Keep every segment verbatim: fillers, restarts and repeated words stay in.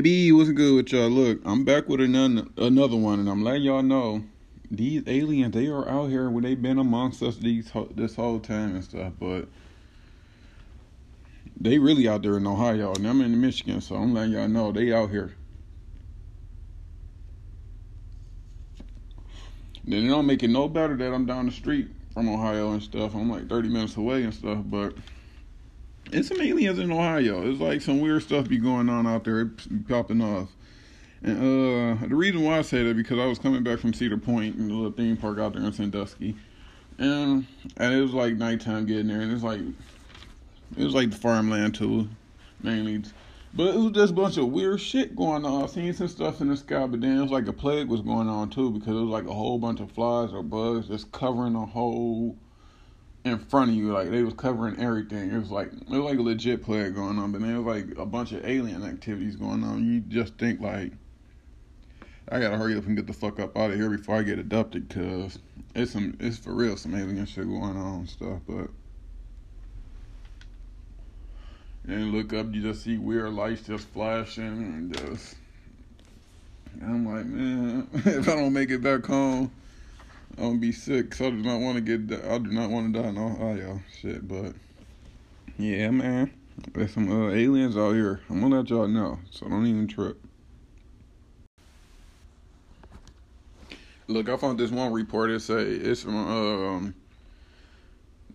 baby, what's good with y'all? Look, I'm back with another, another one, and I'm letting y'all know these aliens, they are out here where they've been amongst us these this whole time and stuff, but they really out there in Ohio, and I'm in Michigan, so I'm letting y'all know they out here. Then it don't make it no better that I'm down the street from Ohio and stuff. I'm like thirty minutes away and stuff, but it's some aliens in Ohio. It's like some weird stuff be going on out there. It's popping off. And uh, the reason why I say that, because I was coming back from Cedar Point and the little theme park out there in Sandusky. And, and it was like nighttime getting there. And it's like, it was like the farmland too, mainly. But it was just a bunch of weird shit going on. I seen some stuff in the sky, but then it was like a plague was going on too, because it was like a whole bunch of flies or bugs just covering the whole in front of you. Like, they was covering everything. It was like, it was like a legit plague going on, but then it was like a bunch of alien activities going on. You just think like, I gotta hurry up and get the fuck up out of here before I get abducted, because it's some, it's for real some alien shit going on and stuff, but... And look up, you just see weird lights just flashing and just... And I'm like, man, if I don't make it back home, I'm gonna be sick, because I do not want to get... I do not want to die in Ohio. Shit, but... Yeah, man. There's some uh, aliens out here. I'm gonna let y'all know, so don't even trip. Look, I found this one report. It say it's from um,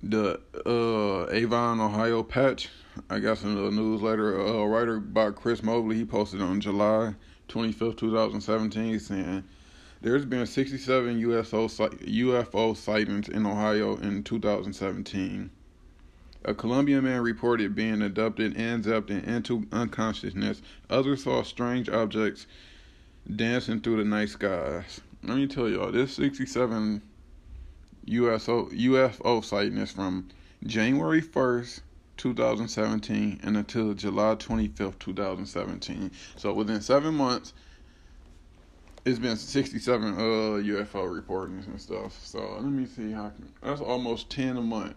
the uh, Avon, Ohio patch. I got some little newsletter. A uh, writer by Chris Mobley, he posted on July twenty-fifth, twenty seventeen, saying there's been sixty-seven U F O sightings in Ohio in two thousand seventeen. A Colombian man reported being abducted and zapped into unconsciousness. Others saw strange objects dancing through the night skies. Let me tell y'all, this sixty-seven U F O, U F O sighting is from January first, twenty seventeen, and until July twenty-fifth, twenty seventeen. So within seven months, it's been sixty-seven uh, U F O reportings and stuff. So let me see how I can, that's almost ten a month.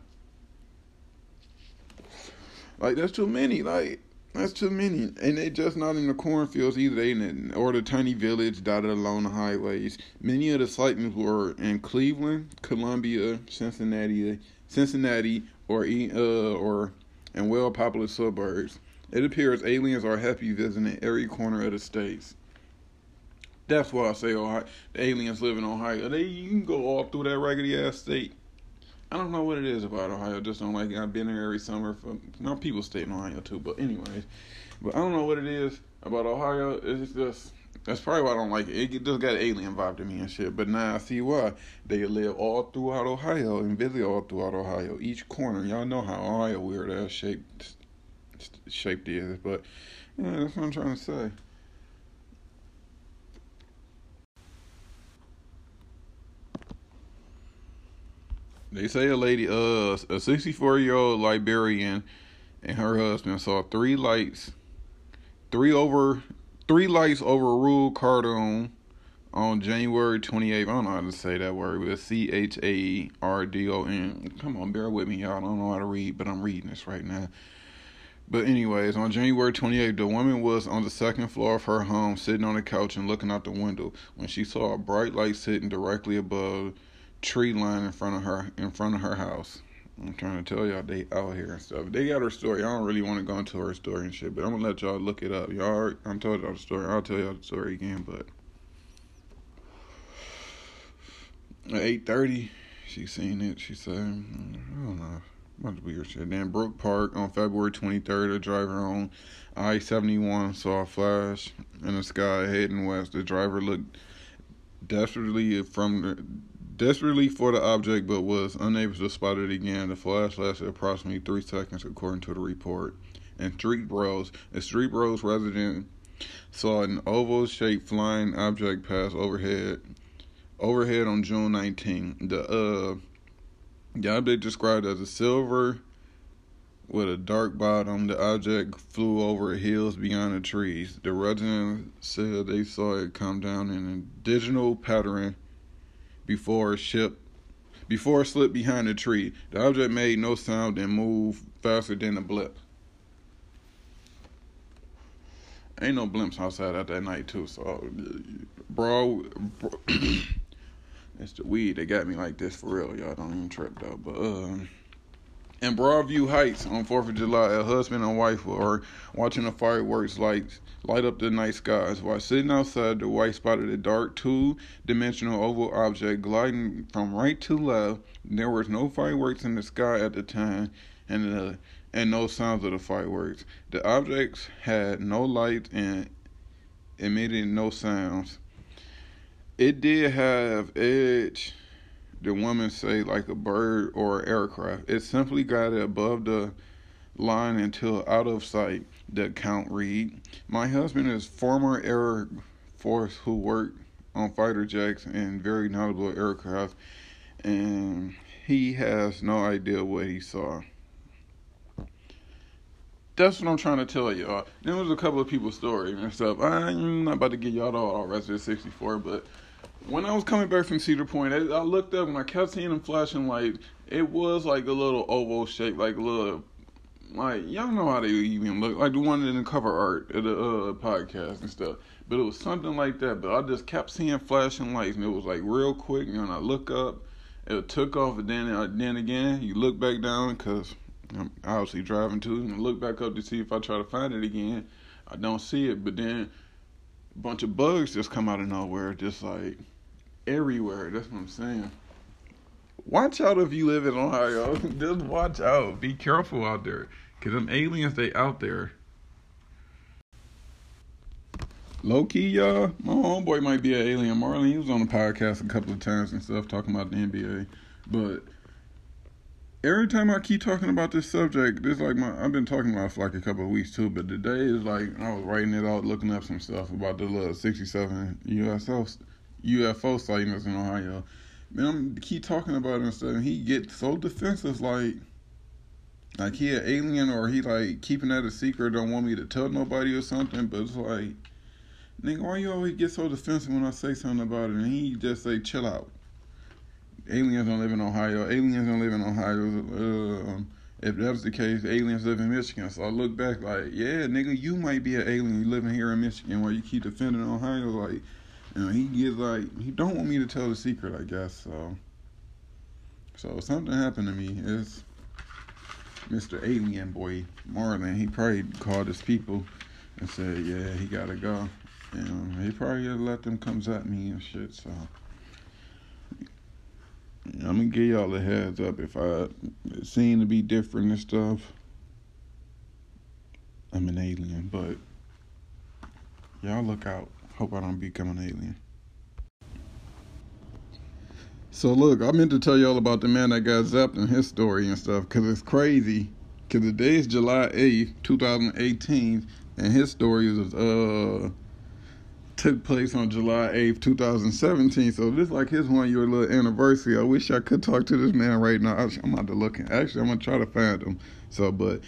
Like, that's too many. Like, that's too many. And they just not in the cornfields either. They in, or the tiny village dotted along the highways. Many of the sightings were in Cleveland, Columbia, Cincinnati, Cincinnati, or uh, or in well-populated suburbs. It appears aliens are happy visiting every corner of the states. That's why I say Ohio, the aliens live in Ohio. They you can go all through that raggedy ass state. I don't know what it is about Ohio. I just don't like it. I've been there every summer. For, now, people stay in Ohio, too. But anyways, but I don't know what it is about Ohio. It's just, that's probably why I don't like it. It just got an alien vibe to me and shit. But now I see why. They live all throughout Ohio and visit all throughout Ohio. Each corner. Y'all know how Ohio weird-ass shaped, shaped is. But, yeah, that's what I'm trying to say. They say a lady, uh, a sixty-four-year-old Liberian and her husband saw three lights, three over, three lights overruled Chardon on January twenty-eighth. I don't know how to say that word, but C H A R D O N. Come on, bear with me, y'all. I don't know how to read, but I'm reading this right now. But anyways, on January twenty-eighth, the woman was on the second floor of her home, sitting on the couch and looking out the window when she saw a bright light sitting directly above tree line in front of her in front of her house. I'm trying to tell y'all they out here and stuff. They got her story. I don't really want to go into her story and shit, but I'm gonna let y'all look it up. Y'all, I'm telling y'all the story. I'll tell y'all the story again, but at eight thirty, she seen it. She said, I don't know, much weird shit. Then Brook Park on February twenty-third, a driver on I seventy-one saw a flash in the sky heading west. The driver looked desperately from the Desperately for the object, but was unable to spot it again. The flash lasted approximately three seconds, according to the report. And Street Bros, a Street Bros resident, saw an oval-shaped flying object pass overhead. Overhead on June nineteenth. The uh, the object described as a silver with a dark bottom. The object flew over hills beyond the trees. The resident said they saw it come down in a digital pattern. Before it ship, before it slipped behind a tree, the object made no sound and moved faster than a blip. ain't no blimps outside at that night too. So, bro, bro it's the weed that got me like this for real. Y'all don't even trip though. But um, uh, in Broadview Heights on Fourth of July, a husband and wife were watching the fireworks lights light up the night skies. While sitting outside, the wife spotted a dark two-dimensional oval object gliding from right to left. There was no fireworks in the sky at the time, and the and no sounds of the fireworks. The objects had no lights and emitted no sounds. It did have edge, the woman say, like a bird or aircraft. It simply got above the line until out of sight, the account read. My husband is former Air Force who worked on fighter jets and very notable aircraft, and he has no idea what he saw. That's what I'm trying to tell y'all. There was a couple of people's stories and stuff. I'm not about to give y'all all rest of the sixty-four, but when I was coming back from Cedar Point, I, I looked up and I kept seeing them flashing lights. It was like a little oval shape, like a little, like, y'all know how they even look, like the one in the cover art of the uh, podcast and stuff. But it was something like that, but I just kept seeing flashing lights, and it was like real quick, and I look up, it took off, and then, uh, then again, you look back down, because I'm obviously driving to it, and look back up to see if I try to find it again. I don't see it, but then a bunch of bugs just come out of nowhere, just like everywhere. That's what I'm saying. Watch out if you live in Ohio. Just watch out. Be careful out there, because them aliens, they out there. Low-key, y'all, my homeboy might be an alien. Marlon, he was on the podcast a couple of times and stuff, talking about the N B A, but every time I keep talking about this subject, this like my I've been talking about it for like a couple of weeks too, but today is like I was writing it out, looking up some stuff about the little sixty-seven U F O sightings in Ohio. Man, I'm keep talking about it and stuff, and he gets so defensive, like like he an alien or he like keeping that a secret, don't want me to tell nobody or something. But it's like, nigga, why you always get so defensive when I say something about it? And he just say, chill out. Aliens don't live in Ohio. Aliens don't live in Ohio. Uh, if that's the case, aliens live in Michigan. So I look back like, yeah, nigga, you might be an alien living here in Michigan while you keep defending Ohio. Like, you know, he gets like, he don't want me to tell the secret, I guess. So, so something happened to me. It's Mister Alien Boy Marlon. He probably called his people and said, yeah, he gotta go. And he probably let them comes at me and shit. So I'm gonna give y'all a heads up if I seem to be different and stuff. I'm an alien, but y'all look out. Hope I don't become an alien. So look, I meant to tell y'all about the man that got zapped and his story and stuff, cause it's crazy. Cause the day is July eighth, twenty eighteen, and his story is uh. took place on July eighth, twenty seventeen. So this is like his one year little anniversary. I wish I could talk to this man right now. I'm about to look. Actually, I'm going to try to find him. So, but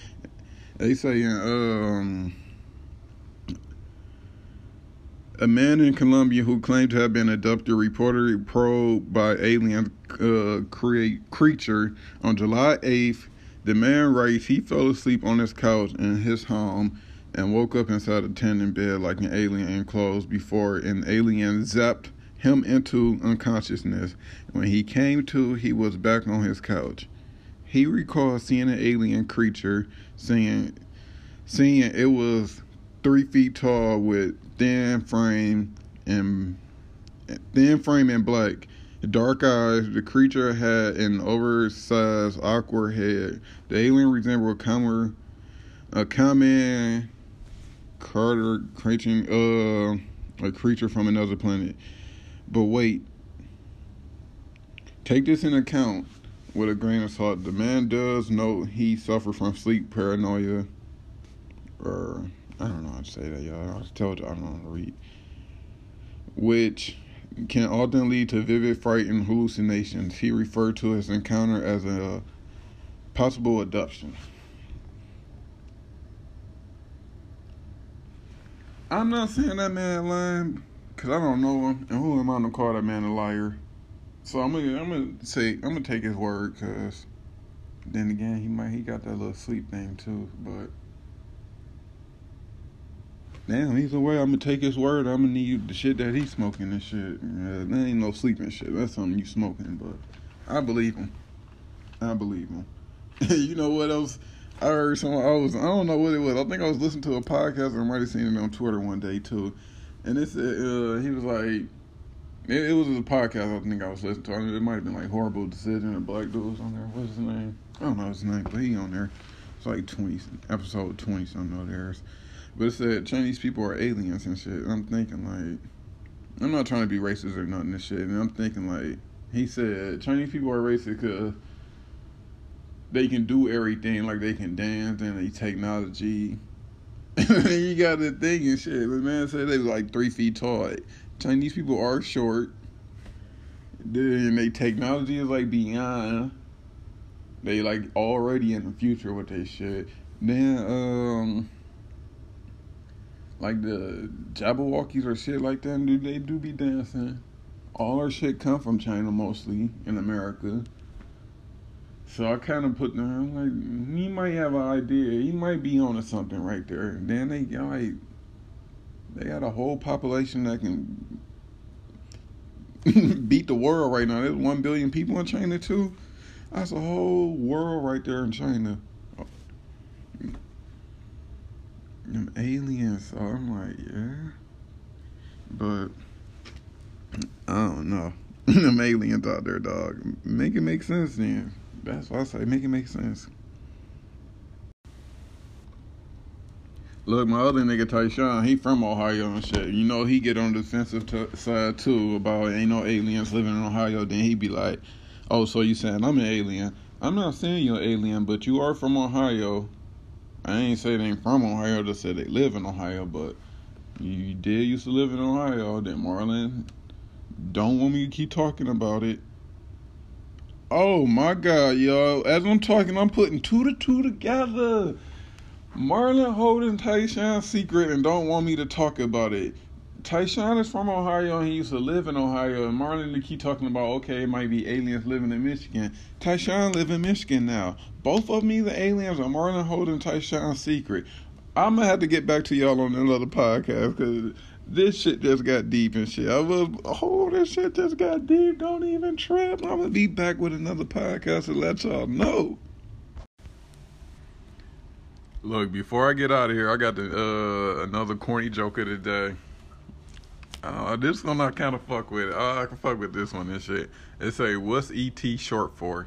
they say um, a man in Colombia who claimed to have been abducted reportedly probed by alien uh, cre- creature on July eighth. The man writes he fell asleep on his couch in his home and woke up inside a tandem bed like an alien enclosed before an alien zapped him into unconsciousness. When he came to, he was back on his couch. He recalled seeing an alien creature, seeing, seeing it was three feet tall with thin frame and thin frame and black. Dark eyes. The creature had an oversized, awkward head. The alien resembled a common, a common Carter creature, uh, a creature from another planet. But wait, take this into account with a grain of salt. The man does note he suffered from sleep paranoia, or I don't know how to say that, y'all. I told you I don't know how to read, which can often lead to vivid fright and hallucinations. He referred to his encounter as a possible abduction. I'm not saying that man lying, because I don't know him, and who am I to call that man a liar? So I'm gonna, I'm gonna say, I'm gonna take his word, because then again, he might, he got that little sleep thing too. But damn, he's aware. I'm going to take his word. I'm going to need the shit that he's smoking and shit. Uh, there ain't no sleeping shit. That's something you smoking, but I believe him. I believe him. You know what else? I heard someone, I was, I don't know what it was. I think I was listening to a podcast, or I might have seen it on Twitter one day, too. And it said, uh, he was like, it, it was a podcast I think I was listening to. I mean, it might have been like Horrible Decision, or Black dude was on there. What's his name? I don't know his name, but he on there. It's like twenty, episode twenty something of theirs. But it said Chinese people are aliens and shit. And I'm thinking like, I'm not trying to be racist or nothing and shit. And I'm thinking like, he said Chinese people are racist because they can do everything. Like they can dance and they technology. You got the thing and shit. But man said they was like three feet tall. Chinese people are short. Then they technology is like beyond. They like already in the future with their shit. Then um. Like the Jabberwockies or shit like that, dude, they do be dancing. All our shit come from China mostly in America. So I kind of put them, I'm like, he might have an idea. He might be onto something right there. And then they got like, they got a whole population that can beat the world right now. There's one billion people in China too. That's a whole world right there in China. Them aliens, so I'm like, yeah, but I don't know. Them aliens out there, dog. Make it make sense, then. That's what I say. Make it make sense. Look, my other nigga Tyshawn, he from Ohio and shit. You know, he get on the defensive t- side too about ain't no aliens living in Ohio. Then he be like, oh, so you saying I'm an alien? I'm not saying you're an alien, but you are from Ohio. I ain't say they ain't from Ohio, just said they live in Ohio, but you did used to live in Ohio, then Marlon don't want me to keep talking about it. Oh my God, y'all. As I'm talking, I'm putting two to two together. Marlon holding Tyshawn's secret and don't want me to talk about it. Tyshawn is from Ohio and he used to live in Ohio, and Marlon to keep talking about, okay, it might be aliens living in Michigan. Tyshawn live in Michigan now. Both of me the aliens are Marlon holding Tyshawn's secret. I'm going to have to get back to y'all on another podcast because this shit just got deep and shit. I was, oh, this shit just got deep. Don't even trip. I'm going to be back with another podcast to let y'all know. Look, before I get out of here, I got the, uh, another corny joke of the day. Uh, this one I kind of fuck with. Uh, I can fuck with this one and shit. It say, what's E T short for?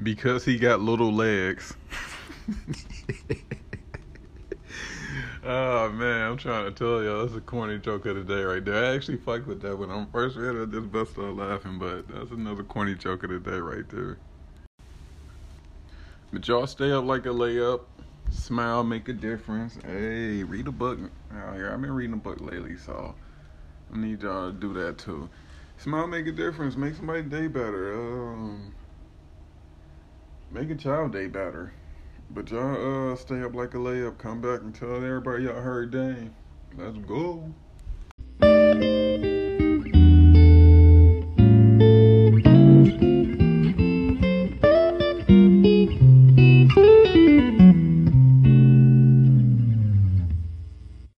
Because he got little legs. Oh, man, I'm trying to tell y'all. That's a corny joke of the day right there. I actually fucked with that when I first read it. I just busted out laughing, but that's another corny joke of the day right there. But y'all stay up like a layup. Smile, make a difference. Hey, read a book. I've been reading a book lately, so I need y'all to do that too. Smile, make a difference. Make somebody's day better. Um, make a child day better. But y'all uh, stay up like a layup. Come back and tell everybody y'all heard Dane. Let's go.